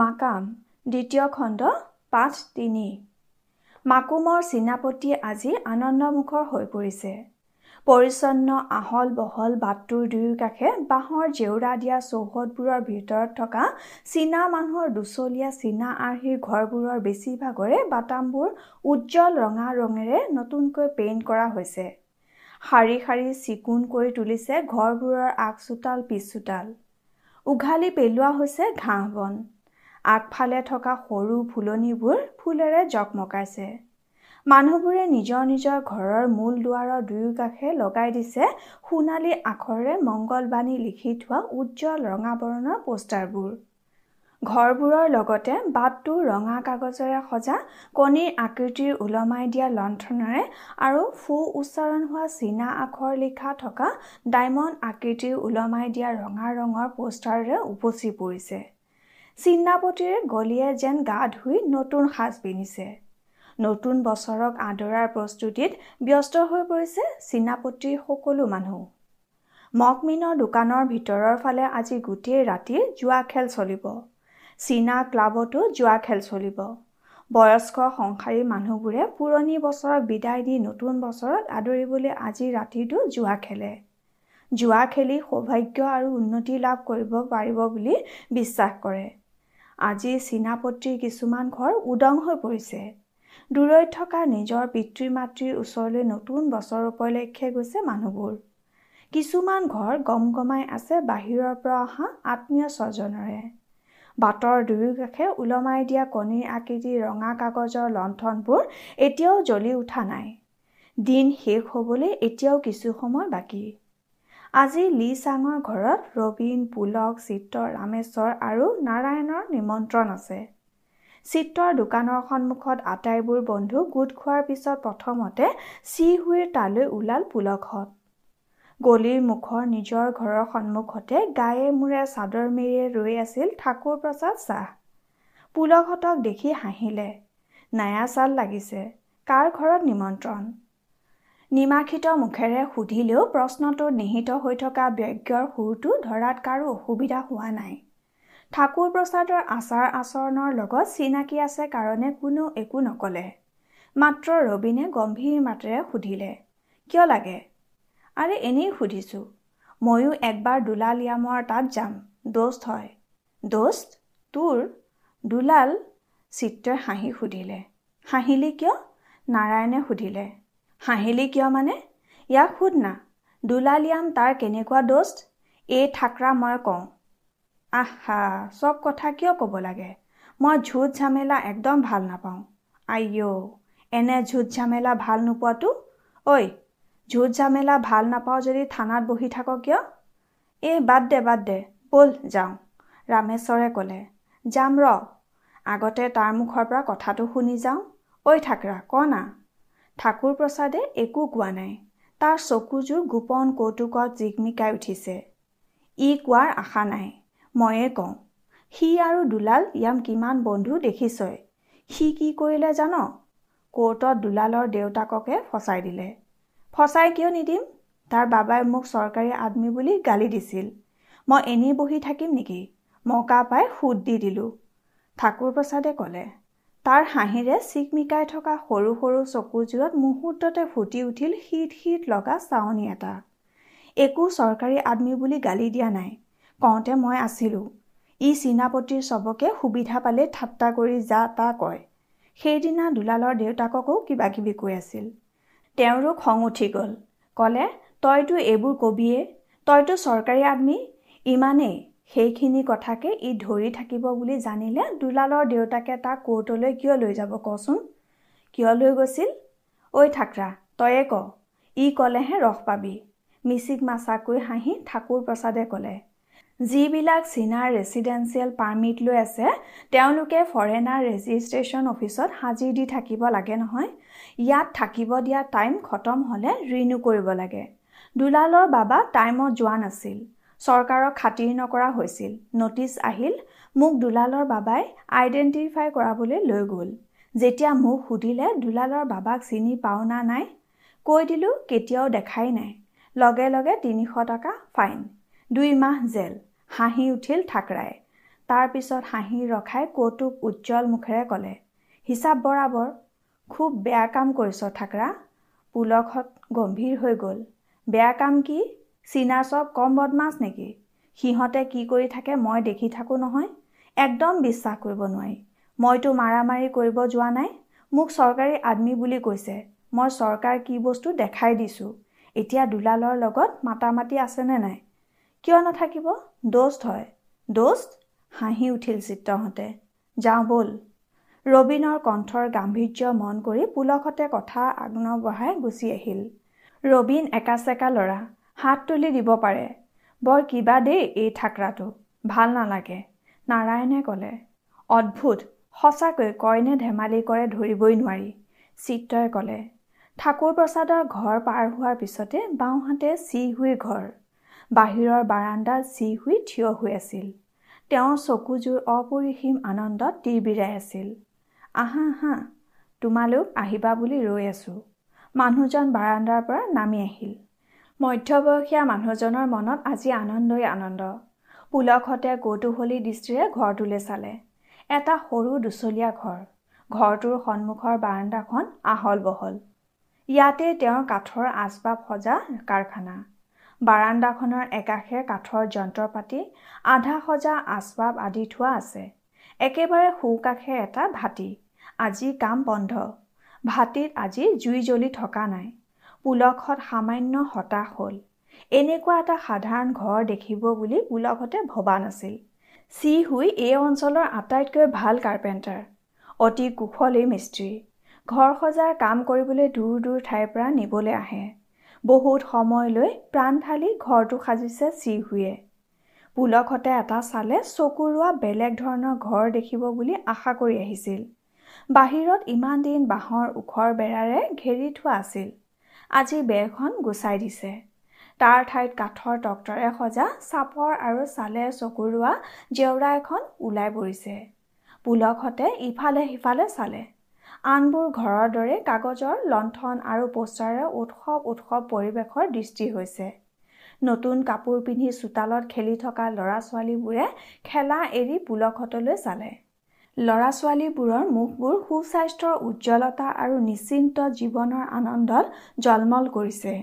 মাকাম দ্বিতীয় খণ্ড পাঠ ৩। মাকুমৰ সেনাপতি আজি আনন্দমুখৰ হৈ পৰিছে। পৰিচ্ছন্ন আহল বহল বাটটোৰ দুয়োকাষে বাঁহৰ জেউৰা দিয়া চৌহদবোৰৰ ভিতৰত থকা চীনা মানুহৰ দুচলীয়া চীনা আৰ্হিৰ ঘৰবোৰৰ বেছিভাগৰে বাটামবোৰ উজ্জ্বল ৰঙা ৰঙেৰে নতুনকৈ পেইণ্ট কৰা হৈছে। শাৰী শাৰী চিকুণ কৰি তুলিছে ঘৰবোৰৰ আগচোতাল পিছচোতাল। উঘালি পেলোৱা হৈছে ঘাঁহ বন। আগফালে থকা সৰু ফুলনিবোৰ ফুলেৰে জকমকাইছে। মানুহবোৰে নিজৰ নিজৰ ঘৰৰ মূল দুৱাৰৰ দুয়োকাষে লগাই দিছে সোণালী আখৰেৰে মংগলবাণী লিখি থোৱা উজ্জ্বল ৰঙা বৰণৰ পোষ্টাৰবোৰ। ঘৰবোৰৰ লগতে বাটটো ৰঙা কাগজেৰে সজা কণীৰ আকৃতিৰ ওলমাই দিয়া লণ্ঠনেৰে আৰু ফু উচ্চাৰণ হোৱা চীনা আখৰ লিখা থকা ডায়মণ্ড আকৃতিৰ ওলমাই দিয়া ৰঙা ৰঙৰ পোষ্টাৰেৰে উপচি পৰিছে। চীনাপতিৰ গলিয়ে যেন গা ধুই নতুন সাজ পিন্ধিছে। নতুন বছৰক আদৰাৰ প্ৰস্তুতিত ব্যস্ত হৈ পৰিছে চীনাপতিৰ সকলো মানুহ। মকমিনৰ দোকানৰ ভিতৰৰ ফালে আজি গোটেই ৰাতি জুৱা খেল চলিব। চীনা ক্লাবতো জুৱা খেল চলিব। বয়স্ক সংসাৰী মানুহবোৰে পুৰণি বছৰক বিদায় দি নতুন বছৰক আদৰিবলৈ আজি ৰাতিটো জুৱা খেলে। জুৱা খেলি সৌভাগ্য আৰু উন্নতি লাভ কৰিব পাৰিব বুলি বিশ্বাস কৰে। আজি চীনাপতিৰ কিছুমান ঘৰ উদং হৈ পৰিছে। দূৰৈত থকা নিজৰ পিতৃ মাতৃৰ ওচৰলৈ নতুন বছৰ উপলক্ষে গৈছে মানুহবোৰ। কিছুমান ঘৰ গমগমাই আছে বাহিৰৰ পৰা অহা আত্মীয় স্বজনেৰে। বাটৰ দুয়োকাষে ওলমাই দিয়া কণীৰ আকৃতিৰ ৰঙা কাগজৰ লণ্ঠনবোৰ এতিয়াও জ্বলি উঠা নাই। দিন শেষ হ'বলৈ এতিয়াও কিছু সময় বাকী। আজি লি চাঙৰ ঘৰত ৰবীন, পুলক, চিত্ৰ, ৰামেশ্বৰ আৰু নাৰায়ণৰ নিমন্ত্ৰণ আছে। চিত্ৰৰ দোকানৰ সন্মুখত আটাইবোৰ বন্ধু গোট খোৱাৰ পিছত প্ৰথমতে চি হুইৰ তালৈ ওলাল পুলকহঁত। গলিৰ মুখৰ নিজৰ ঘৰৰ সন্মুখতে গায়ে মূৰে চাদৰ মেৰিয়ে ৰৈ আছিল ঠাকুৰ প্ৰসাদ চাহ। পুলকহঁতক দেখি হাঁহিলে। নায়া চাল লাগিছে, কাৰ ঘৰত নিমন্ত্ৰণ? নিমাখিত মুখেৰে সুধিলেও প্ৰশ্নটোত নিহিত হৈ থকা ব্যগ্যৰ সুৰটো ধৰাত কাৰো অসুবিধা হোৱা নাই। ঠাকুৰ প্ৰসাদৰ আচাৰ আচৰণৰ লগত চিনাকি আছে কাৰণে কোনো একো নকলে। মাত্ৰ ৰবিনে গম্ভীৰ মাতেৰে সুধিলে, কিয় লাগে? আৰে এনেই সুধিছোঁ, ময়ো একবাৰ দুলালিয়ামৰ তাত যাম, দোস্ত হয়। দোস্ত তোৰ দুলাল? চিত্ৰই হাঁহি সুধিলে। হাঁহিলি কিয়? নাৰায়ণে সুধিলে। হাঁহিলি কিয় মানে? ইয়াক সোধ না, দুলালিয়াম তাৰ কেনেকুৱা দোস্ত? এই থাকৰা মই কওঁ। আহা, চব কথা কিয় ক'ব লাগে? মই ঝুট ঝামেলা একদম ভাল নাপাওঁ। আইঅ, এনে ঝুট ঝামেলা ভাল নোপোৱাতো? ঐ, ঝুট ঝামেলা ভাল নাপাওঁ যদি থানাত বহি থাক কিয়? এই বাদ দে, ব'ল যাওঁ, ৰামেশ্বৰে ক'লে। যাম ৰ, আগতে তাৰ মুখৰ পৰা কথাটো শুনি যাওঁ। ঐ থাকৰা, ক না। ঠাকুৰ প্ৰসাদে একো কোৱা নাই। তাৰ চকুযোৰ গোপন কৌতুকত জিকমিকাই উঠিছে। ই কোৱাৰ আশা নাই, ময়ে কওঁ। সি আৰু দুলাল ইয়াম কিমান বন্ধু দেখিছই। সি কি কৰিলে জান? কোৰ্টত দুলালৰ দেউতাককে ফচাই দিলে। ফচাই কিয় নিদিম? তাৰ বাবাই মোক চৰকাৰী আদমি বুলি গালি দিছিল। মই এনেই বহি থাকিম নেকি? মকা পাই সুদ দি দিলোঁ, ঠাকুৰ প্ৰসাদে ক'লে। তাৰ হাঁহিৰে চিকমিকাই থকা সৰু সৰু চকুযোৰত মুহূৰ্ততে ফুটি উঠিল শীত শীত লগা চাৱনি এটা। একো চৰকাৰী আদমি বুলি গালি দিয়া নাই, কওঁতে মই আছিলোঁ। ই চীনাপতিৰ চবকে সুবিধা পালে ঠাট্টা কৰি যা তা কয়। সেইদিনা দুলালৰ দেউতাককো কিবা কিবি কৈ আছিল। তেওঁৰো খং উঠি গ'ল। ক'লে, তইতো এইবোৰ কবিয়ে, তইতো চৰকাৰী আদমি। ইমানেই সেইখিনি কথাকে ই ধৰি থাকিব বুলি জানিলে দুলালৰ দেউতাকে তাক কোৰ্টলৈ কিয় লৈ যাব কচোন? কিয় লৈ গৈছিল? ঐ থাকৰা, তয়ে ক। ই ক'লেহে ৰস পাবি। মিচিক মাছাকৈ হাঁহি ঠাকুৰ প্ৰসাদে ক'লে, যিবিলাক চীনাৰ ৰেচিডেঞ্চিয়েল পাৰ্মিট লৈ আছে তেওঁলোকে ফৰেনাৰ ৰেজিষ্ট্ৰেশ্যন অফিচত হাজিৰ দি থাকিব লাগে নহয়। ইয়াত থাকিব দিয়া টাইম খতম হ'লে ৰিনিউ কৰিব লাগে। দুলালৰ বাবা টাইমত যোৱা নাছিল। চৰকাৰক খাতিৰ নকৰা হৈছিল। নটিচ আহিল। মোক দুলালৰ বাবাই আইডেণ্টিফাই কৰাবলৈ লৈ গ'ল। যেতিয়া মোক সুধিলে দুলালৰ বাবাক চিনি পাওঁ না নাই, কৈ দিলোঁ কেতিয়াও দেখাই নাই। লগে লগে ৩০০ টকা ফাইন, ২ মাহ জেল। হাঁহি উঠিল থাকৰাই। तार पिछत हाँहि रखाई कौतुक उज्जवल मुखेरे कले, हिसाब बराबर खूब बेया काम करिस ठाकरा। पुलखत गम्भीर हो गल, बेया काम कि? चीना सब कम बदमाश नेकी? सिंहते कि करि थाके मैं देखि थाको नहय, एकदम विश्वास करिब नोवारि। मैं तो मारामारी करिब जोवा नाइ, मुख सरकारी आदमी बुली कइसे, मैं सरकार कि बस्तु देखाई दिसु। एतिया दुलालर लगत मातामाती आसेने नाइ? किय नाथाकिब, दोस्त हय। दोस्त? हाँहि उठिल चित्रहते। जाओ बोल। रबिनर कण्ठर गाम्भीर्य मन करि पुलखते कथा आग्नबहाय गुसि आहिल। रबिन एकासेका लरा, हाथ तुलि दिब पारे, बर किबा दे ए ठाकराटो, ভাল नालागे, नारायणे कले। अद्भुत, सचाकै कयने धेमाली करे धरिबई नोवारि, चित्रय कले। ठाकुर प्रसादर घर पार होआर पिछते बाउँहाते सिहुइ घर, बाहिरर बारान्दा सिहुइ ठिय होइ आसिल। तेओर चकुजोर अपरिसीम आनन्दत तिरबिराइ आसिल। आहा आहा, तुमालोक आहिबा बुली रई आसु। मानुहजन बारान्दार पर नामी आहिल। मध्यबयसीया मानुहजনৰ मনত আজি आनन्दই आनन्द। পুলকতে কৌতুহলী দৃষ্টিৰে ঘৰটোলৈ চালে। এটা সৰু দুচলীয়া ঘৰ। ঘৰটোৰ সন্মুখৰ বাৰান্দাখন আহল বহল। ইয়াতে তেওঁৰ কাঠৰ আচবাব সজা কাৰখানা। বাৰান্দাখনৰ একাষে কাঠৰ যন্ত্ৰপাতি, আধা সজা আচবাব আদি থোৱা আছে। একেবাৰে সোঁকাষে এটা ভাটি। আজি কাম বন্ধ। ভাটিত আজি জুই জ্বলি থকা নাই। পুলকত সামান্য হতাশ হ'ল। এনেকুৱা এটা সাধাৰণ ঘৰ দেখিব বুলি পুলকতে ভবা নাছিল। চি হুই এই অঞ্চলৰ আটাইতকৈ ভাল কাৰ্পেণ্টাৰ, অতি কুশলী মিস্ত্ৰী। ঘৰ সজাৰ কাম কৰিবলৈ দূৰ দূৰ ঠাইৰ পৰা নিবলৈ আহে। বহুত সময় লৈ প্ৰাণ ঢালি ঘৰটো সাজিছে চি হুয়ে। পুলকতে এটা চালে চকুৰুৱা বেলেগ ধৰণৰ ঘৰ দেখিব বুলি আশা কৰি আহিছিল। বাহিৰত ইমান দিন বাঁহৰ ওখৰ বেৰাৰে ঘেৰি থোৱা আছিল। আজি বেৰখন গুচাই দিছে। তাৰ ঠাইত কাঠৰ টকটৰে সজা চাপৰ আৰু চালে চকুৰুৱা জেওৰা এখন ওলাই পৰিছে। পুলকতে ইফালে সিফালে চালে। আনবোৰ ঘৰৰ দৰে কাগজৰ লণ্ঠন আৰু পোষ্টাৰে উৎসৱ উৎসৱ পৰিৱেশৰ দৃষ্টি হৈছে। নতুন কাপোৰ পিন্ধি চোতালত খেলি থকা ল'ৰা ছোৱালীবোৰে খেলা এৰি পুলকতলৈ চালে। ল'ৰা ছোৱালীবোৰৰ মুখবোৰ সুস্বাস্থ্যৰ উজ্জ্বলতা আৰু নিশ্চিন্ত জীৱনৰ আনন্দত জলমল কৰিছে।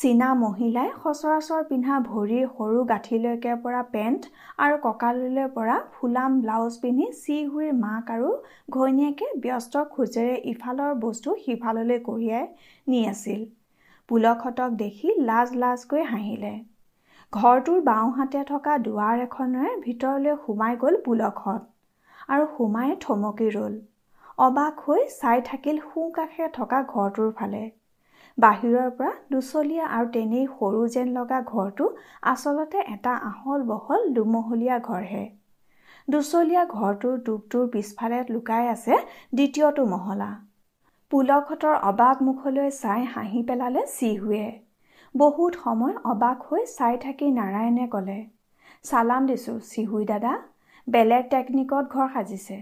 চীনা মহিলাই সচৰাচৰ পিন্ধা ভৰিৰ সৰু গাঁঠিলৈকে পৰা পেণ্ট আৰু কঁকাললৈ পৰা ফুলাম ব্লাউজ পিন্ধি চি হুইৰ মাক আৰু ঘৈণীয়েকে ব্যস্ত খোজেৰে ইফালৰ বস্তু সিফাললৈ কঢ়িয়াই নি আছিল। পুলকতক দেখি লাজ লাজকৈ হাঁহিলে। ঘৰটোৰ বাওঁহাতে থকা দুৱাৰ এখনেৰে ভিতৰলৈ সোমাই গ'ল পুলকত আৰু সোমাই থমকি ৰ'ল। অবাক হৈ চাই থাকিল সোঁকাষে থকা ঘৰটোৰ ফালে। বাহিৰৰ পৰা দুচলীয়া আৰু তেনেই সৰু যেন লগা ঘৰটো আচলতে এটা আহল বহল দুমহলীয়া ঘৰহে। দুচলীয়া ঘৰটোৰ দুপটোৰ পিছফালে লুকাই আছে দ্বিতীয়টো মহলা। পুলকতৰ অবাক মুখলৈ চাই হাঁহি পেলালে চি হুয়ে। বহুত সময় অবাক হৈ চাই থাকি নাৰায়ণে ক'লে, চালাম দিছোঁ চি হুই দাদা, বেলেগ টেকনিকত ঘৰ সাজিছে,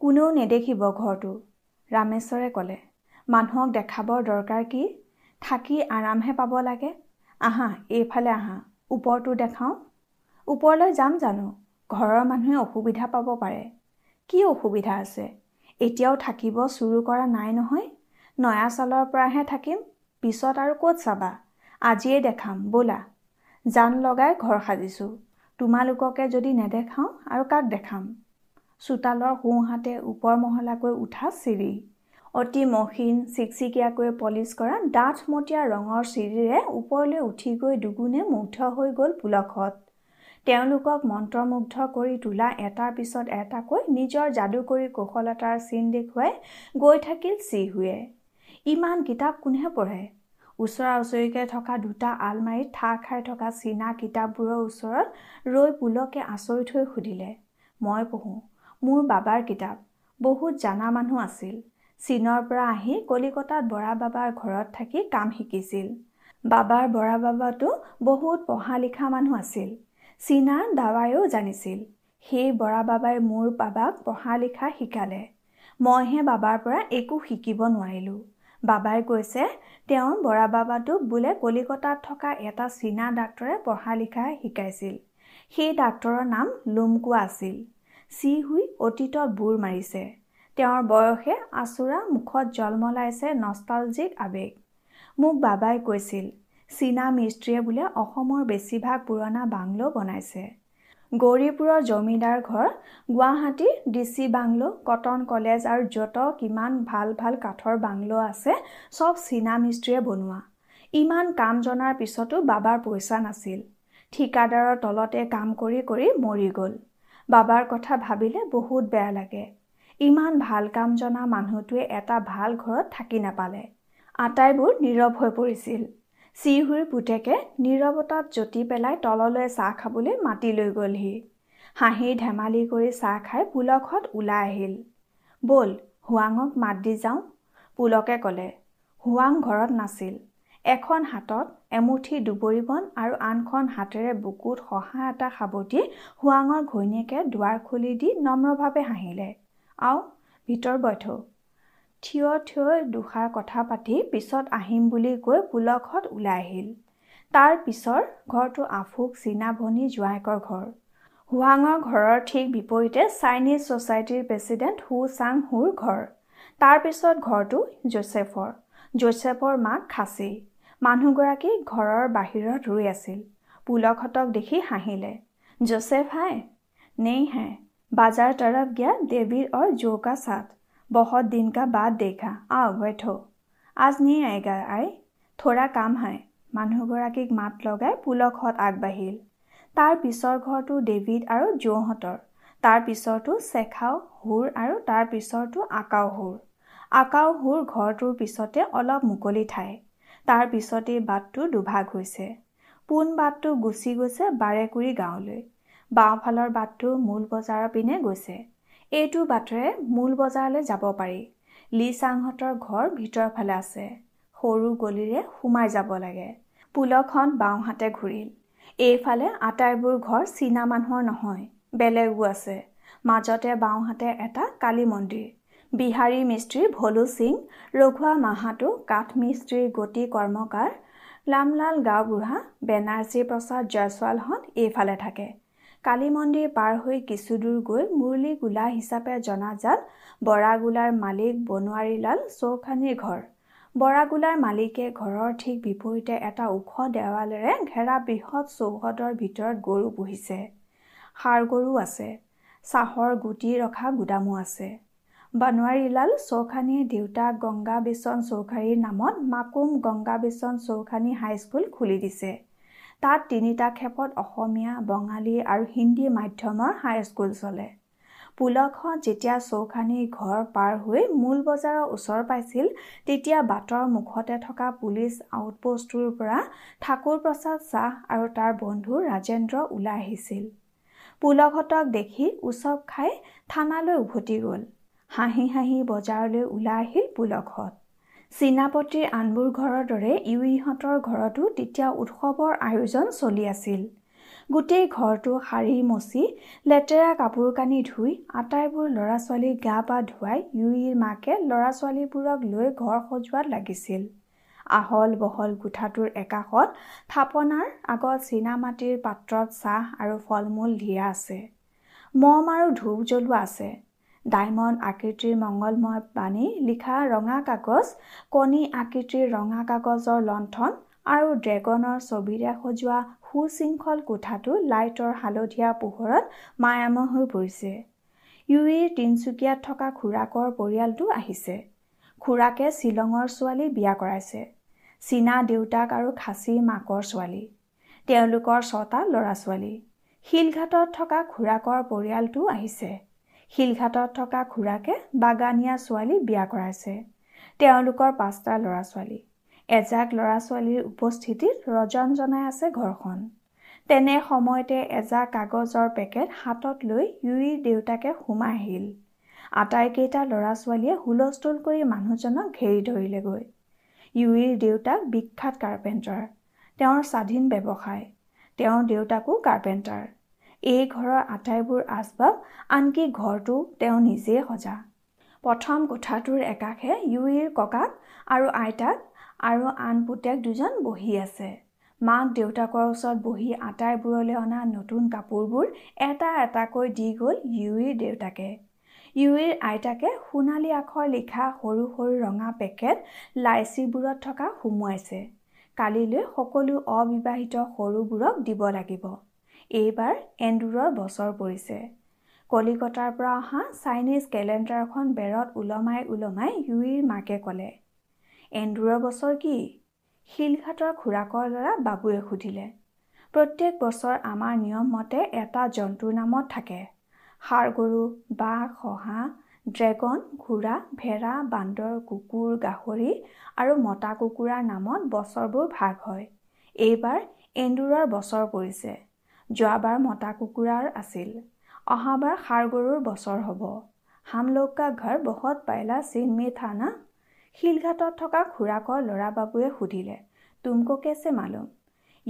কোনেও নেদেখিব ঘৰটো। ৰামেশ্বৰে ক'লে, মানুহক দেখাবৰ দৰকাৰ কি? থাকি আৰামহে পাব লাগে। আহা এইফালে আহা, ওপৰটো দেখাওঁ। ওপৰলৈ যাম জানো? ঘৰৰ মানুহে অসুবিধা পাব পাৰে। কি অসুবিধা আছে? এতিয়াও থাকিব চুৰু কৰা নাই নহয়, নয়া চালৰ পৰাহে থাকিম, পিছত আৰু ক'ত চাবা, আজিয়ে দেখাম ব'লা। জান লগাই ঘৰ সাজিছোঁ, তোমালোককে যদি নেদেখাওঁ আৰু কাক দেখাম। চোতালৰ সোঁহাতে ওপৰ মহলাকৈ উঠা চিৰি। অতি মসিন চিকচিকিয়াকৈ পলিছ কৰা ডাঠমতীয়া ৰঙৰ চিৰিৰে ওপৰলৈ উঠি গৈ দুগুণে মুগ্ধ হৈ গ'ল পুলকত। তেওঁলোকক মন্ত্ৰমুগ্ধ কৰি তোলা এটাৰ পিছত এটাকৈ নিজৰ যাদুকৰী কৌশলতাৰ চিন দেখুৱাই গৈ থাকিল চি হুয়ে। ইমান কিতাপ কোনে পঢ়ে? ওচৰা ওচৰিকৈ থকা দুটা আলমাৰীত ঠাহ খাই থকা চীনা কিতাপবোৰৰ ওচৰত ৰৈ পুলকে আচৰিত হৈ সুধিলে, মই পঢ়োঁ, মোৰ বাবাৰ কিতাপ। বহুত জানা মানুহ আছিল, চীনৰ পৰা আহি কলিকতাত বৰা বাবাৰ ঘৰত থাকি কাম শিকিছিল। বাবাৰ বৰা বাবাটো বহুত পঢ়া লিখা মানুহ আছিল, চীনা দাৱাইও জানিছিল। সেই বৰা বাবাই মোৰ বাবাক পঢ়া লিখা শিকালে, মইহে বাবাৰ পৰা একো শিকিব নোৱাৰিলোঁ। বাবাই কৈছে তেওঁৰ বৰা বাবাটোক বোলে কলিকতাত থকা এটা চীনা ডাক্তৰে পঢ়া লিখা শিকাইছিল, সেই ডাক্তৰৰ নাম লুমকু আছিল, চি হুই অতীতৰ বুৰ মাৰিছে। তেওঁৰ বয়সে আচুৰা মুখত জলমলাইছে নষ্টালজিক আবেগ। মোক বাবাই কৈছিল চীনা মিস্ত্ৰীয়ে বোলে অসমৰ বেছিভাগ পুৰণা বাংলো বনাইছে। গৌৰীপুৰৰ জমিদাৰ ঘৰ, গুৱাহাটীৰ ডিচি বাংলো, কটন কলেজ আৰু য'ত কিমান ভাল ভাল কাঠৰ বাংলো আছে চব চীনা মিস্ত্ৰীয়ে বনোৱা। ইমান কাম জনাৰ পিছতো বাবাৰ পইচা নাছিল। ঠিকাদাৰৰ তলতে কাম কৰি কৰি মৰি গ'ল। বাবাৰ কথা ভাবিলে বহুত বেয়া লাগে। ইমান ভাল কাম জনা মানুহটোৱে এটা ভাল ঘৰত থাকি নাপালে। আটাইবোৰ নীৰৱ হৈ পৰিছিল। চিহুৰ পুতেকে নীৰৱতাত জুতি পেলাই তললৈ চাহ খাবলৈ মাতি লৈ গ'লহি। হাঁহি ধেমালি কৰি চাহ খাই পুলকহঁত ওলাই আহিল। ব'ল হুৱাঙক মাত দি যাওঁ, পুলকে ক'লে। হুৱাং ঘৰত নাছিল। এখন হাতত এমুঠি দুবৰিবন আৰু আনখন হাতেৰে বুকুত শহা এটা সাৱটি হুৱাঙৰ ঘৈণীয়েকে দুৱাৰ খুলি দি নম্ৰভাৱে হাঁহিলে। আও ভিতৰ বৈঠ। থিয় থিয় দুষাৰ কথা পাতি পিছত আহিম বুলি কৈ পুলকহঁত ওলাই আহিল। তাৰ পিছৰ ঘৰটো আফুক চীনা ভনী জোঁৱায়েকৰ ঘৰ। হুৱাঙৰ ঘৰৰ ঠিক বিপৰীতে চাইনিজ ছ'চাইটিৰ প্ৰেচিডেণ্ট হু চাং হুৰ ঘৰ। তাৰ পিছত ঘৰটো জোচেফৰ। জোচেফৰ মাক খাচী। মানুহগৰাকী ঘৰৰ বাহিৰত ৰৈ আছিল। পুলকহঁতক দেখি হাঁহিলে। জোচেফ হাই নেই হে, बाजार तरफ गया देवीर और जो का साथ। बहुत दिन का बाद देखा, आओ बैठो। आज नहीं आएगा आए, थोड़ा काम है। মানুহগৰাকীক মাত লগাই পুলকহঁত আগবাঢ়িল। তাৰ পিছৰ ঘৰটো ডেভিড আৰু জোহঁতৰ। তাৰ পিছৰটো চেখাও হুৰ আৰু তাৰ পিছৰটো আকাও হুৰ। আকাও হুৰ ঘৰটোৰ পিছতে অলপ মুকলি ঠাই। তাৰ পিছতেই বাটটো দুভাগ হৈছে। পোন বাটটো গুচি গৈছে বাৰেকুৰি গাঁৱলৈ। বাওঁফালৰ বাটটো মূল বজাৰৰ পিনে গৈছে। এইটো বাটেৰে মূল বজাৰলৈ যাব পাৰি। লি চাংহঁতৰ ঘৰ ভিতৰ ফালে আছে। সৰু গলিৰে সোমাই যাব লাগে। পুলকখন বাওঁহাতে ঘূৰিল। এইফালে আটাইবোৰ ঘৰ চীনা মানুহৰ নহয়, বেলেগো আছে। মাজতে বাওঁহাতে এটা কালী মন্দিৰ। বিহাৰী মিস্ত্ৰী ভলু সিং, ৰঘুৱা মাহাতো, কাঠ মিস্ত্ৰী গতি কৰ্মকাৰ, লামলাল গাঁওবুঢ়া, বেনাৰ্জী প্ৰসাদ জয়ছোৱালহঁত এইফালে থাকে। কালী মন্দিৰ পাৰ হৈ কিছুদূৰ গৈ মুৰলী গোলা হিচাপে জনাজাত বৰাগোলাৰ মালিক বনোৱাৰীলাল চৌখানীৰ ঘৰ। বৰাগোলাৰ মালিকে ঘৰৰ ঠিক বিপৰীতে এটা ওখ দেৱালেৰে ঘেৰা বৃহৎ চৌহদৰ ভিতৰত গৰু পুহিছে। সাৰ গৰু আছে। চাহৰ গুটি ৰখা গুদামো আছে। বনোৱাৰীলাল চৌখানীয়ে দেউতাক গংগাবিচন চৌখাৰীৰ নামত মাকুম গংগাবিচন চৌখানী হাইস্কুল খুলি দিছে। তাত 3টা খেপত অসমীয়া, বঙালী আৰু হিন্দী মাধ্যমৰ হাইস্কুল চলে। পুলকহঁত যেতিয়া চৌখানী ঘৰ পাৰ হৈ মূল বজাৰৰ ওচৰ পাইছিল তেতিয়া বাটৰ মুখতে থকা পুলিচ আউটপোষ্টটোৰ পৰা ঠাকুৰ প্ৰসাদ শাহ আৰু তাৰ বন্ধু ৰাজেন্দ্ৰ ওলাই আহিছিল। পুলকহঁতক দেখি উচপ খাই থানালৈ উভতি গ'ল। হাঁহি হাঁহি বজাৰলৈ ওলাই আহিল পুলকহঁত। চীনাপতিৰ আনবোৰ ঘৰৰ দৰে ইউইহঁতৰ ঘৰতো তেতিয়া উৎসৱৰ আয়োজন চলি আছিল। গোটেই ঘৰটো সাৰি মচি লেতেৰা কাপোৰ কানি ধুই আটাইবোৰ ল'ৰা ছোৱালীক গা পা ধুৱাই ইউইৰ মাকে ল'ৰা ছোৱালীবোৰক লৈ ঘৰ সজোৱাত লাগিছিল। আহল বহল কোঠাটোৰ একাষত থাপনাৰ আগত চীনা মাটিৰ পাত্ৰত চাহ আৰু ফল মূল দিয়া আছে। মম আৰু ধূপ জ্বলোৱা আছে। ডায়মণ্ড আকৃতিৰ মংগলময় বাণী লিখা ৰঙা কাগজ, কণী আকৃতিৰ ৰঙা কাগজৰ লণ্ঠন আৰু ড্ৰেগনৰ ছবিৰে সজোৱা সুশৃংখল কোঠাটো লাইটৰ হালধীয়া পোহৰত মায়াময় হৈ পৰিছে। ইউইৰ তিনিচুকীয়াত থকা খুৰাকৰ পৰিয়ালটো আহিছে। খুৰাকে শ্বিলঙৰ ছোৱালী বিয়া কৰাইছে। চীনা দেউতাক আৰু খাচী মাকৰ ছোৱালী। তেওঁলোকৰ 6টা ল'ৰা ছোৱালী। শিলঘাটত থকা খুৰাকৰ পৰিয়ালটো আহিছে। শিলঘাটত থকা খুৰাকে বাগানীয়া ছোৱালী বিয়া কৰাইছে। তেওঁলোকৰ 5টা ল'ৰা ছোৱালী। এজাক ল'ৰা ছোৱালীৰ উপস্থিতিত ৰজন জনাই আছে ঘৰখন। তেনে সময়তে এজাক কাগজৰ পেকেট হাতত লৈ ইউইৰ দেউতাকে সোমাই আহিল। আটাইকেইটা ল'ৰা ছোৱালীয়ে হুলস্থুল কৰি মানুহজনক ঘেৰি ধৰিলেগৈ। ইউইৰ দেউতাক বিখ্যাত কাৰ্পেণ্টাৰ। তেওঁৰ স্বাধীন ব্যৱসায়। তেওঁৰ দেউতাকো কাৰ্পেণ্টাৰ। এই ঘৰৰ আটাইবোৰ আচবাব আনকি ঘৰটো তেওঁ নিজেই সজা। প্ৰথম কোঠাটোৰ একাষে ইউইৰ ককাক আৰু আইতাক আৰু আন পুতেক দুজন বহি আছে। माक देउताকৰ ওচৰত বহি আটাইবোৰলৈ অনা নতুন কাপোৰবোৰ এটা এটাকৈ দি গ'ল ইউইৰ দেউতাকে। ইউইৰ আইতাকে সোণালী আখৰ লিখা সৰু সৰু ৰঙা পেকেট লাইচিবোৰত থকা সুমুৱাইছে। কালিলৈ সকলো অবিবাহিত সৰুবোৰক দিব লাগিব। এইবাৰ এণ্ডুৰৰ বছৰ পৰিছে। কলিকতাৰ পৰা অহা চাইনিজ কেলেণ্ডাৰখন বেৰত ওলমাই ওলমাই ইউইৰ মাকে ক'লে, এণ্ডুৰৰ বছৰ কি? শিলঘাটৰ খুৰাকৰ ল'ৰা বাবুৱে সুধিলে। প্ৰত্যেক বছৰ আমাৰ নিয়ম মতে এটা জন্তুৰ নামত থাকে। ষাঁড় গৰু, বাঘ, শহা, ড্ৰেগন, ঘোঁৰা, ভেড়া, বান্দৰ, কুকুৰ, গাহৰি আৰু মতা কুকুৰাৰ নামত বছৰবোৰ ভাগ হয়। এইবাৰ এন্দুৰৰ বছৰ পৰিছে। যোৱাবাৰ মতা কুকুৰাৰ আছিল। অহাবাৰ ষাঁড় গৰুৰ বছৰ হ'ব। হাম লোগ কা ঘৰ বহুত পহলা চীন মে থা না? শিলঘাটত থকা খুৰাকৰ ল'ৰা বাবুৱে সুধিলে, তুমকো কেছে মালুম?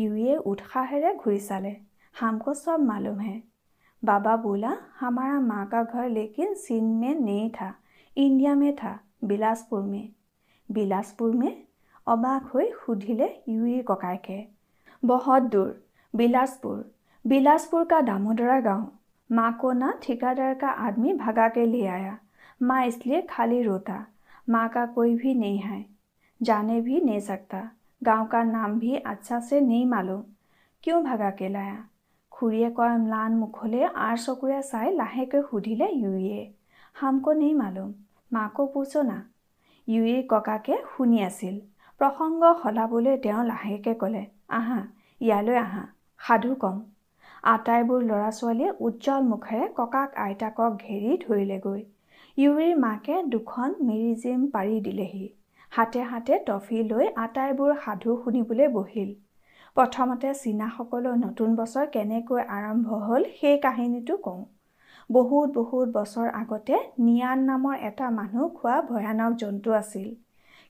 ইউয়ে উৎসাহেৰে ঘূৰি চালে। হামকো সব মালুম হে। बाबा बोला, हमारा माँ का घर लेकिन चीन में नहीं था, इंडिया में था, बिलासपुर में। बिलासपुर में? अबाक हुई सुधिले यूई ककायके। बहुत दूर, बिलासपुर। बिलासपुर का दामोदरा गांव। माँ को ना ठेकेदार का आदमी भगा के ले आया। माँ इसलिए खाली रोता। माँ का कोई भी नहीं है, जाने भी नहीं सकता। गांव का नाम भी अच्छा से नहीं मालूम। क्यों भगा के लाया? खुड़ीएकर म्लान मुखले आर चकुरे चाय लाहेक सुधिले यूए, हमको नहीं मालूम, माँ को पूछो ना। यूए ककाके शुनि आसिल। प्रसंग हलाबले तेओ लाहेके कले, आहा इयालै आहा, साधु कम। आटाइबोर लरा छुवालिए उज्जवल मुखेरे ककाक आइताकक घेरि धरिलेगै। यूएर माके दुखन मिरिजिम पारि दिलेहि। हाथे हाथे टफी लै आटाइबोर साधु शुनिबले बहिल। প্ৰথমতে চীনাসকলৰ নতুন বছৰ কেনেকৈ আৰম্ভ হ'ল সেই কাহিনীটো কওঁ। বহুত বহুত বছৰ আগতে নিয়ান নামৰ এটা মানুহ খোৱা ভয়ানক জন্তু আছিল।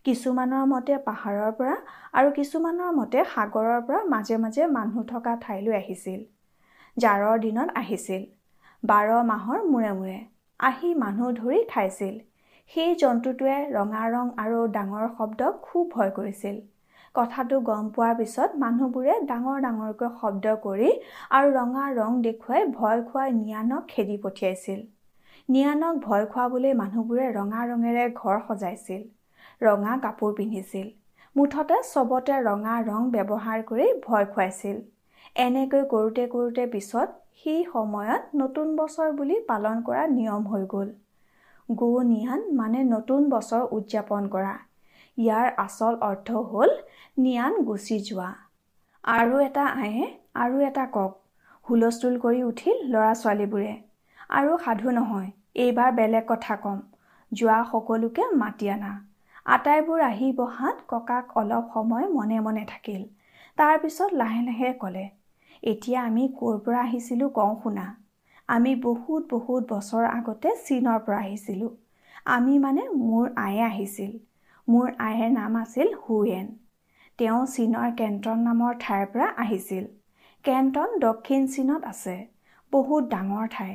কিছুমানৰ মতে পাহাৰৰ পৰা আৰু কিছুমানৰ মতে সাগৰৰ পৰা মাজে মাজে মানুহ থকা ঠাইলৈ আহিছিল। জাৰৰ দিনত আহিছিল। 12 মাহৰ মূৰে মূৰে আহি মানুহ ধৰি খাইছিল। সেই জন্তুটোৱে ৰঙা ৰং আৰু ডাঙৰ শব্দ খুব ভয় কৰিছিল। কথাটো গম পোৱাৰ পিছত মানুহবোৰে ডাঙৰ ডাঙৰকৈ শব্দ কৰি আৰু ৰঙা ৰং দেখুৱাই ভয় খুৱাই নিয়ানক খেদি পঠিয়াইছিল। নিয়ানক ভয় খুৱাবলৈ মানুহবোৰে ৰঙা ৰঙেৰে ঘৰ সজাইছিল, ৰঙা কাপোৰ পিন্ধিছিল। মুঠতে চবতে ৰঙা ৰং ব্যৱহাৰ কৰি ভয় খুৱাইছিল। এনেকৈ কৰোঁতে কৰোঁতে পিছত সেই সময়ত নতুন বছৰ বুলি পালন কৰা নিয়ম হৈ গ'ল। গো নিয়ান মানে নতুন বছৰ উদযাপন কৰা। ইয়াৰ আচল অৰ্থ হ'ল নিয়ান গুচি যোৱা। আৰু এটা আহে আৰু এটা কক, হুলস্থুল কৰি উঠিল ল'ৰা ছোৱালীবোৰে। আৰু সাধু নহয়, এইবাৰ বেলেগ কথা কম, যোৱা সকলোকে মাতি আনা। আটাইবোৰ আহি বহাত ককাক অলপ সময় মনে মনে থাকিল। তাৰ পিছত লাহে লাহে ক'লে, এতিয়া আমি ক'ৰ পৰা আহিছিলোঁ কওঁ শুনা। আমি বহুত বহুত বছৰ আগতে চীনৰ পৰা আহিছিলোঁ। আমি মানে মোৰ আয়ে আহিছিল। মোৰ আইৰ নাম আছিল হুয়েন। তেওঁ চীনৰ কেণ্টন নামৰ ঠাইৰ পৰা আহিছিল। কেণ্টন দক্ষিণ চীনত আছে, বহুত ডাঙৰ ঠাই।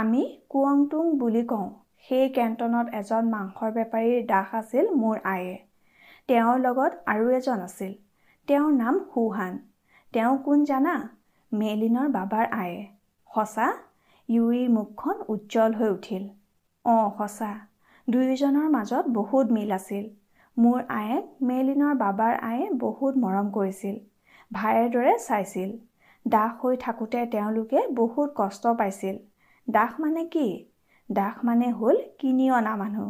আমি কুৱংটুং বুলি কওঁ। সেই কেণ্টনত এজন মাংসৰ বেপাৰীৰ দাস আছিল মোৰ আয়ে। তেওঁৰ লগত আৰু এজন আছিল, তেওঁৰ নাম হুহান। তেওঁ কোন জানা? মেলিনৰ বাবাৰ আয়ে। সঁচা? ইউইৰ মুখখন উজ্জ্বল হৈ উঠিল। অঁ সঁচা। দুয়োজনৰ মাজত বহুত মিল আছিল। মোৰ আয়েক মেলিনৰ বাবাৰ আয়ে বহুত মৰম কৰিছিল, ভাইৰ দৰে চাইছিল। দাস হৈ থাকোঁতে তেওঁলোকে বহুত কষ্ট পাইছিল। দাস মানে কি? দাস মানে হ'ল কিনি অনা মানুহ।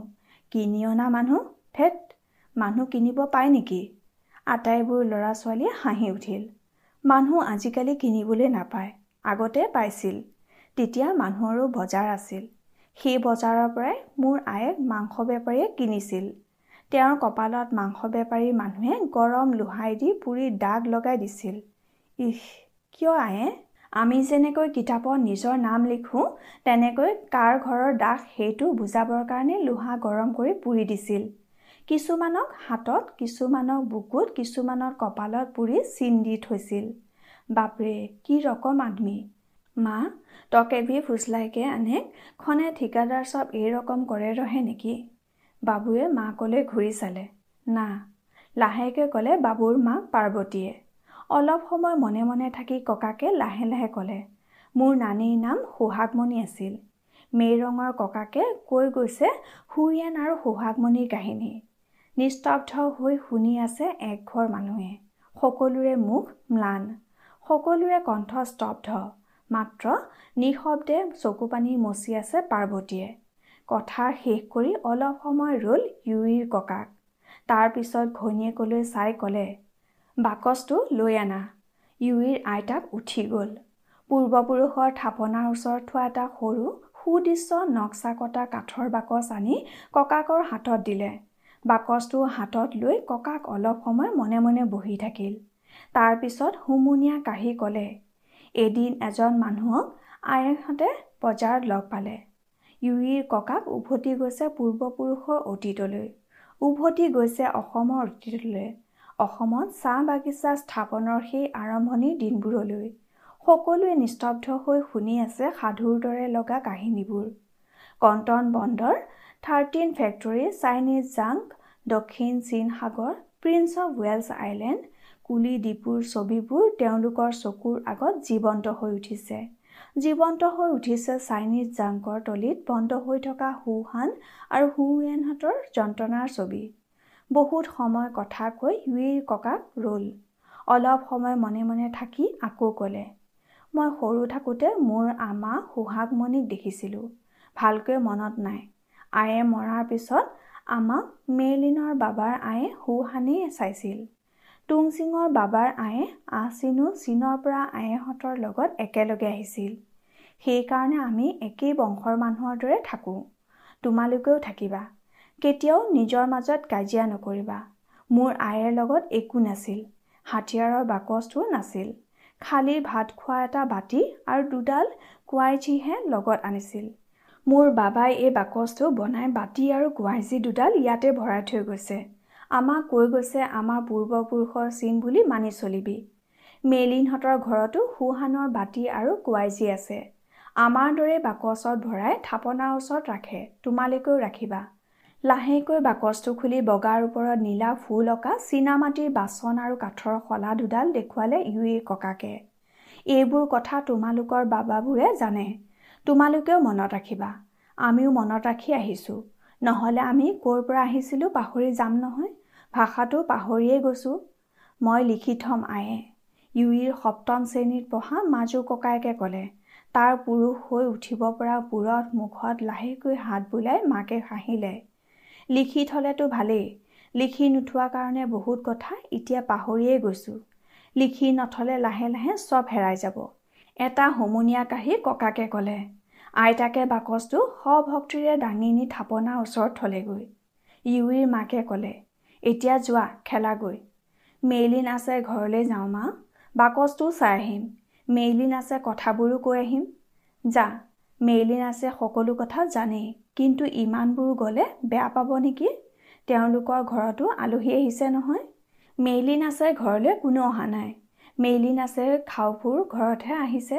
কিনি অনা মানুহ? ধেত, মানুহ কিনিব পায় নেকি? আটাইবোৰ ল'ৰা ছোৱালীয়ে হাঁহি উঠিল। মানুহ আজিকালি কিনিবলৈ নাপায়, আগতে পাইছিল। তেতিয়া মানুহৰো বজাৰ আছিল। সেই বজাৰৰ পৰাই মোৰ আয়েক মাংস বেপাৰীয়ে কিনিছিল। তেওঁৰ কপালত মাংস বেপাৰীৰ মানুহে গৰম লোহাই দি পুৰি দাগ লগাই দিছিল। ইহ, কিয় আয়ে? আমি যেনেকৈ কিতাপত নিজৰ নাম লিখোঁ তেনেকৈ কাৰ ঘৰৰ দাগ সেইটো বুজাবৰ কাৰণে লোহা গৰম কৰি পুৰি দিছিল। কিছুমানক হাতত, কিছুমানক বুকুত, কিছুমানৰ কপালত পুৰি চিন দি থৈছিল। বাপৰে, কি ৰকম আদমি! মা, তকে भी फुसलाई के आने खने ठिकादार सब ए रकम करे रहे नेकी? बाबुए माँ कोले घूरी चाले। ना, लाहेके कले बाबुर माँ पार्वतीये। অলপ সময় মনে মনে থাকি ককাকে লাহে লাহে ক'লে, মোৰ নানীৰ নাম সোহাগমণি আছিল। মেই ৰঙৰ ককাকে কৈ গৈছে হুয়েন আৰু সোহাগমণিৰ কাহিনী। নিস্তব্ধ হৈ শুনি আছে একঘৰ মানুহে। সকলোৰে মুখ ম্লান, সকলোৰে কণ্ঠ স্তব্ধ, মাত্ৰ নিশব্দে চকু পানী মচি আছে পাৰ্বতীয়ে। কথা শেষ কৰি অলপ সময় ৰ'ল ইউৰিৰ ককাক। তাৰ পিছত ঘৈণীয়েকলৈ চাই ক'লে, বাকচটো লৈ আনা। ইউৰিৰ আইতাক উঠি গ'ল। পূৰ্বপুৰুষৰ থাপনাৰ ওচৰত থোৱা এটা সৰু সুদৃশ্য নক্সা কটা কাঠৰ বাকচ আনি ককাকৰ হাতত দিলে। বাকচটো হাতত লৈ ককাক অলপ সময় মনে মনে বহি থাকিল। তাৰ পিছত হুমুনিয়া কাঢ়ি ক'লে, এদিন এজন মানুহক আইহঁতে বজাৰত লগ পালে। ইউৰিৰ ককাক উভতি গৈছে পূৰ্বপুৰুষৰ অতীতলৈ, উভতি গৈছে অসমৰ অতীতলৈ, অসমত চাহ বাগিচা স্থাপনৰ সেই আৰম্ভণিৰ দিনবোৰলৈ। সকলোৱে নিস্তব্ধ হৈ শুনি আছে সাধুৰ দৰে লগা কাহিনীবোৰ। কণ্টন বন্দৰ, 13 ফেক্টৰী, চাইনিজ জাংক, দক্ষিণ চীন সাগৰ, প্ৰিন্স অৱ ৱেলছ আইলেণ্ড, কুলি দ্বীপৰ ছবিবোৰ তেওঁলোকৰ চকুৰ আগত জীৱন্ত হৈ উঠিছে। জীৱন্ত হৈ উঠিছে চাইনিজ জাংকৰ তলিত বন্ধ হৈ থকা হুহান আৰু হুয়েনহঁতৰ যন্ত্ৰণাৰ ছবি। বহুত সময় কথা কৈ ইউৰিৰ ককাক ৰ'ল। অলপ সময় মনে মনে থাকি আকৌ ক'লে, মই সৰু থাকোঁতে মোৰ আমা সোহাগমণিক দেখিছিলোঁ, ভালকৈ মনত নাই। আয়ে মৰাৰ পিছত আমাক মেইলিনৰ বাবাৰ আয়ে হুহানি চাইছিল। টুংচিঙৰ বাবাৰ আয়ে আচিনো চীনৰ পৰা আয়েহঁতৰ লগত একেলগে আহিছিল। সেইকাৰণে আমি একেই বংশৰ মানুহৰ দৰে থাকোঁ। তোমালোকেও থাকিবা। কেতিয়াও নিজৰ মাজত কাজিয়া নকৰিবা। মোৰ আয়েৰ লগত একো নাছিল, হাতিয়াৰৰ বাকচটো নাছিল, খালী ভাত খোৱা এটা বাতি আৰু দুডাল কোৱাইজিহে লগত আনিছিল। মোৰ বাবাই এই বাকচটো বনাই বাতি আৰু কোৱাইজি দুডাল ইয়াতে ভৰাই থৈ গৈছে। আমাক কৈ গৈছে আমাৰ পূৰ্বপুৰুষৰ চিন বুলি মানি চলিবি। মেইলিনহঁতৰ ঘৰতো হুহানৰ বাতি আৰু কোৱাইজি আছে। আমাৰ দৰে বাকচত ভৰাই থাপনাৰ ওচৰত ৰাখে, তোমালোকেও ৰাখিবা। লাহেকৈ বাকচটো খুলি বগাৰ ওপৰত নীলা ফুল অঁকা চীনামাটিৰ বাচন আৰু কাঠৰ শলা দুডাল দেখুৱালে ইউৰিৰ ককাকে। এইবোৰ কথা তোমালোকৰ বাবাবোৰে জানে, তোমালোকেও মনত ৰাখিবা। আমিও মনত ৰাখি আহিছোঁ, নহ'লে আমি ক'ৰ পৰা আহিছিলোঁ পাহৰি যাম নহয়, ভাষাটো পাহৰিয়ে গৈছোঁ। মই লিখি থ'ম আয়ে। ইউৰিৰ সপ্তম শ্ৰেণীত পঢ়া মাজু ককায়েকে ক'লে। তাৰ পুৰুষ হৈ উঠিব পৰা পুৰঠ মুখত লাহেকৈ হাত বোলাই মাকে হাঁহিলে। লিখি থ'লেতো ভালেই, লিখি নোথোৱা কাৰণে বহুত কথা এতিয়া পাহৰিয়ে গৈছোঁ। লিখি নথ'লে লাহে লাহে চব হেৰাই যাব। এটা হুমুনিয়া কাঢ়ি ককাকে ক'লে। আইতাকে বাকচটো সভক্তিৰে দাঙি নি থাপনাৰ ওচৰত থ'লেগৈ। ইউৰিৰ মাকে ক'লে, এতিয়া যোৱা, খেলাগৈ। মেইলিন আছে, ঘৰলৈ যাওঁ মা, বাকচটো চাই আহিম। মেইলিন আছে, কথাবোৰো কৈ আহিম। যা, মেইলিন আছে সকলো কথা জানেই, কিন্তু ইমানবোৰ গ'লে বেয়া পাব নেকি? তেওঁলোকৰ ঘৰতো আলহী আহিছে নহয়। মেইলিন আছে ঘৰলৈ কোনো অহা নাই, মেইলিন আছে খাওপুৰ ঘৰতহে আহিছে।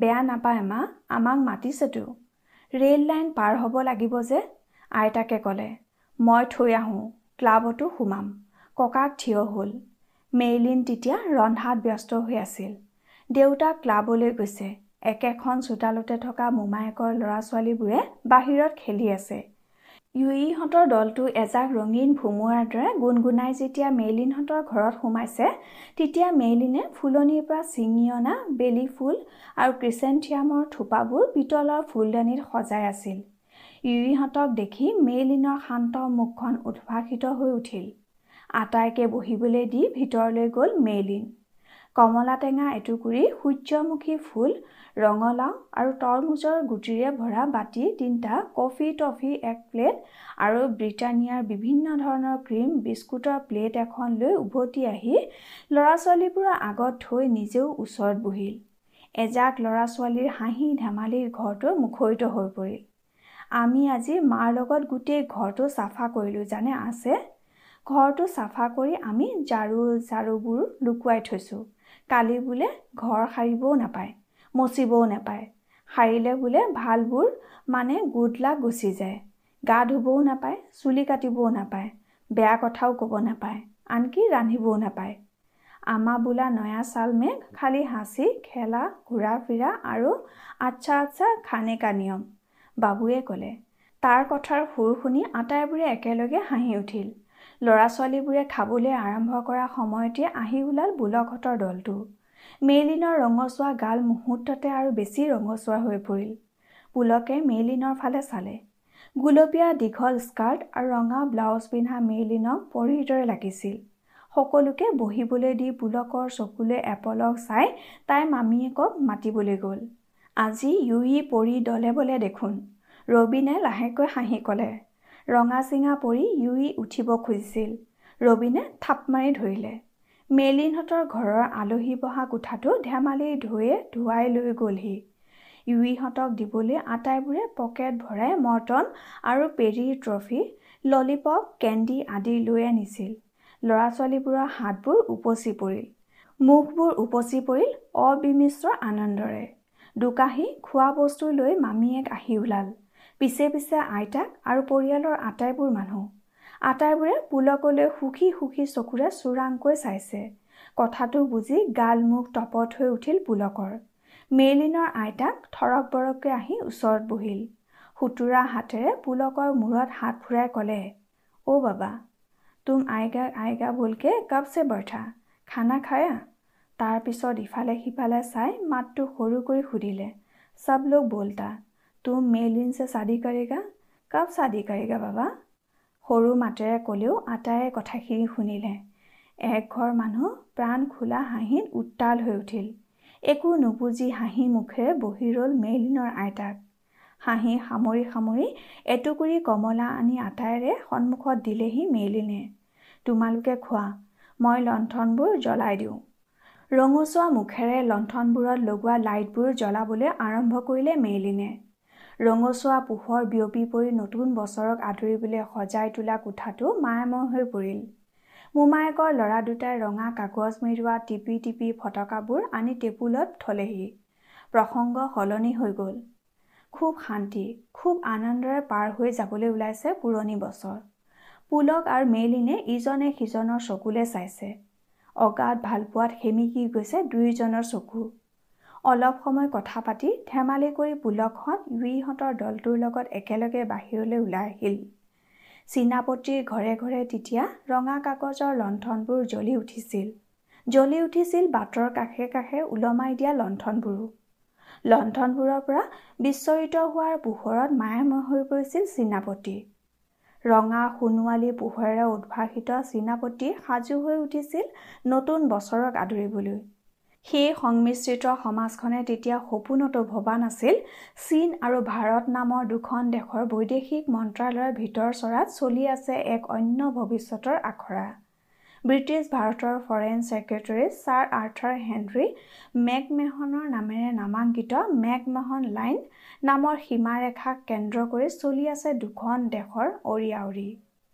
বেয়া নাপায় মা, আমাক মাতিছেতো। ৰে'ল লাইন পাৰ হ'ব লাগিব যে, আইতাকে ক'লে। মই থৈ আহোঁ, ক্লাবতো সোমাম। ককাক থিয় হ'ল। মেইলিন তেতিয়া ৰন্ধাত ব্যস্ত হৈ আছিল। দেউতা ক্লাবলৈ গৈছে। একেখন চোতালতে থকা মোমায়েকৰ ল'ৰা ছোৱালীবোৰে বাহিৰত খেলি আছে। ইউৰিহঁতৰ দলটো এজাক ৰঙীন ভুমুৰাৰ দৰে গুণগুণাই যেতিয়া মেইলিনহঁতৰ ঘৰত সোমাইছে, তেতিয়া মেইলিনে ফুলনিৰ পৰা ছিঙি অনা বেলি ফুল আৰু ক্ৰিচেণ্টিয়ামৰ থোপাবোৰ পিতলৰ ফুলদানিত সজাই আছিল। ইউৰিহঁতক দেখি মেইলিনৰ শান্ত মুখখন উদ্ভাসিত হৈ উঠিল। আটাইকে বহিবলৈ দি ভিতৰলৈ গ'ল মেইলিন। কমলাটেঙা এটুকুৰি, সূৰ্যমুখী ফুল, ৰঙালাও আৰু তৰমুজৰ গুটিৰে ভৰা বাতি তিনিটা, কফি টফি এক প্লেট আৰু ব্ৰিটানিয়াৰ বিভিন্ন ধৰণৰ ক্ৰীম বিস্কুটৰ প্লেট এখন লৈ উভতি আহি ল'ৰা ছোৱালীবোৰৰ আগত থৈ নিজেও ওচৰত বহিল। এজাক ল'ৰা ছোৱালীৰ হাঁহি ধেমালিৰ ঘৰটো মুখৰিত হৈ পৰিল। আমি আজি মাৰ লগত গোটেই ঘৰটো চাফা কৰিলোঁ জানে আছে। ঘৰটো চাফা কৰি আমি ঝাৰুবোৰ লুকুৱাই থৈছোঁ। কালি বোলে ঘৰ সাৰিবও নাপায়, মচিবও নাপায়, সাৰিলে বোলে ভালবোৰ মানে গুদলা গুচি যায়। গা ধুবও নাপায়, চুলি কাটিবও নাপায়, বেয়া কথাও ক'ব নাপায়, আনকি ৰান্ধিবও নাপায়। आमा बोला नया साल में खाली हँसी खेला घुरा फिरा और अच्छा अच्छा खाने का नियम। बाबुए कले। तार कथार सुर शुनि आटायबोरे एकेलगे हाँहि उठिल। लरा छालीबोरे खाबले आरम्भ कर समयते आहि उलाल बुलकहतर दलटो। मेलिনৰ रंगसुआ गाल मुहूर्तते और बेसी रंगसुआ हो परिल। पुलके मेलिনৰ फाले चाले। गुलपिया दीघल स्कार्ट और रंगा ब्लाउज पिन्धा मेलिनक परिदरे लागिसिल। সকলোকে বহিবলৈ দি পুলকৰ চকুলে এপলক চাই তাই মামীয়েকক মাতিবলৈ গ'ল। আজি ইউহি পৰি দলে বলে দেখোন। ৰবিনে লাহেকৈ হাঁহি ক'লে। ৰঙা চিঙা পৰি ইউহি উঠিব খুজিছিল। ৰবিনে থাপ মাৰি ধৰিলে। মেলিনহঁতৰ ঘৰৰ আলহী বহা কোঠাটো ধেমালি ধুয়ে ধুৱাই লৈ গ'লহি। ইউহিহঁতক দিবলৈ আটাইবোৰে পকেট ভৰাই মৰ্টন আৰু পেৰীৰ ট্ৰফি, ললিপপ, কেণ্ডি আদি লৈ আনিছিল। लरा छालीबूर हाथबूर उपचि परिल, मुखबूर उपचि परिल अबिमिश्र आनंदरे। दुकाही खुआ बस्तु लई मामीएक आहि उलाल। पिछे पिछे आईताक और परियालर आटायबूर मानुह। आटायबूरे पुलकले सुखी सुखी चकुरे चुरांगकै चाइसे। कथाटो बुझि गाल मुख टपट हो उठिल पुलकर। मेलिनर आईताक थरक बरकके आहि ओसरत बहिल। हुतुरा हाथेरे पुलकर मूरत हाथ फुराइ कले, ओ बाबा तुम आएगा आएगा बोल के कब से बैठा, खाना खाया? तार पिछत इफाले सिफाले चाई मातटो सरू करि सुधिले, सब लोग बोलता तुम मेलिन से शादी करेगा, कब शादी करेगा बाबा? सरू मातेरे कलेओ आटाए कथाखिनि शुनिले। एक घर मानुह प्राण खोला हाहित उत्ताल हो उठिल। एकू नुबुझि हाहि मुखेरे बहि रल मेलिनर आइताक। हाँहि सामरी सामरी एटुकुरी कमला आनी आटायरे सन्मुखत दिलेहि मेलिने। तुमालोके खुआ, मैं लंठनबूर जलाई दिओ। रंगसुआ मुखेरे लंठनबूरत लगुआ लाइटबूर जलाबोले आरम्भ करिले मेलिने। रंगसुआ पोहर बियपि परि नतुन बछरक आदरिबोले सजाय तुला कोठाटो मायामय हो परिल। मोमायेकर लरा दुटाय रंगा कागज मेरुआ टिपि टिपि फटकाबूर आनी टेबुलत थलेहि। प्रसंग सलनि हो ग'ल। खूब शांति खूब आनंदरे पार हो जाबले उलाइसे पुरनी बछर। पुलक और मेलिने इजने सिजनर चकुले चाइसे। अगाध भालपुआत हेमिकी गइसे दुइजनर चकु। अलप समय कथा पाति धेमाली करि पुलकहत युहिहतर दलटोर लगत एकेलगे बाहिरले उलाइ আহিल। सीनापतिर घरे घरे तितिया रंगा कागजर लंठनबूर जलि उठिसिल। जलि उठिसिल बाटर काखे काखे उलमाइ दिया लंठनबूरो। लंठनबूर पर विचरित हार पोहर मायामय हो परिल सीनापति। रंगा सोनोवाली पोहरे उद्भाषित सीनापति साजू हो उठिल नतुन बछरक आदरिबोले। सेई संमिश्रित समाजखने तेतिया सपोनतो भबा नासिल चीन और भारत नाমৰ दुখন देशर वैदेशिक मंत्रालयर भितर चरात चलि आछे एक अन्य भविष्यतर आखरा। ब्रिटिश भारतर foreign secretary sir Arthur Henry मैकमेहनर नामेरे नामांकित मैकमेहन लाइन नाমৰ सीमारेखाक केन्द्र কৰি चलि আছে দুখন দেশৰ অৰিয়াউৰি।